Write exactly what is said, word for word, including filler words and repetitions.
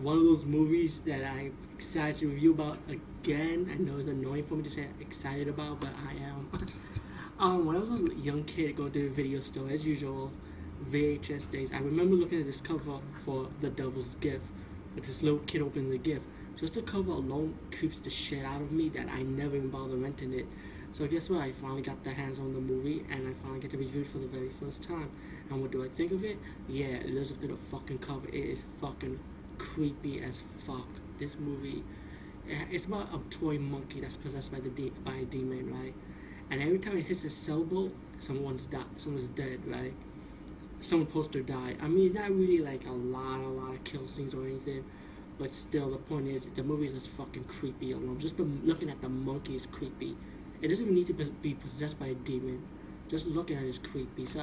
One of those movies that I'm excited to review about again. I know it's annoying for me to say excited about, but I am. um, when I was a young kid going to the video store, as usual, V H S days, I remember looking at this cover for The Devil's Gift. Like this little kid opening the gift. Just the cover alone creeps the shit out of me that I never even bother renting it. So guess what? I finally got the hands on the movie, and I finally get to review it for the very first time. And what do I think of it? Yeah, it lives up to the fucking cover. It is fucking creepy as fuck. This movie, it's about a toy monkey that's possessed by the de by a demon, right? And every time it hits a sailboat, someone's died, someone's dead, right? Someone supposed to die. I mean, not really like a lot, a lot of kill scenes or anything, but still, the point is, the movie is just fucking creepy alone. Just the, looking at the monkey is creepy. It doesn't even need to be possessed by a demon. Just looking at it is creepy. So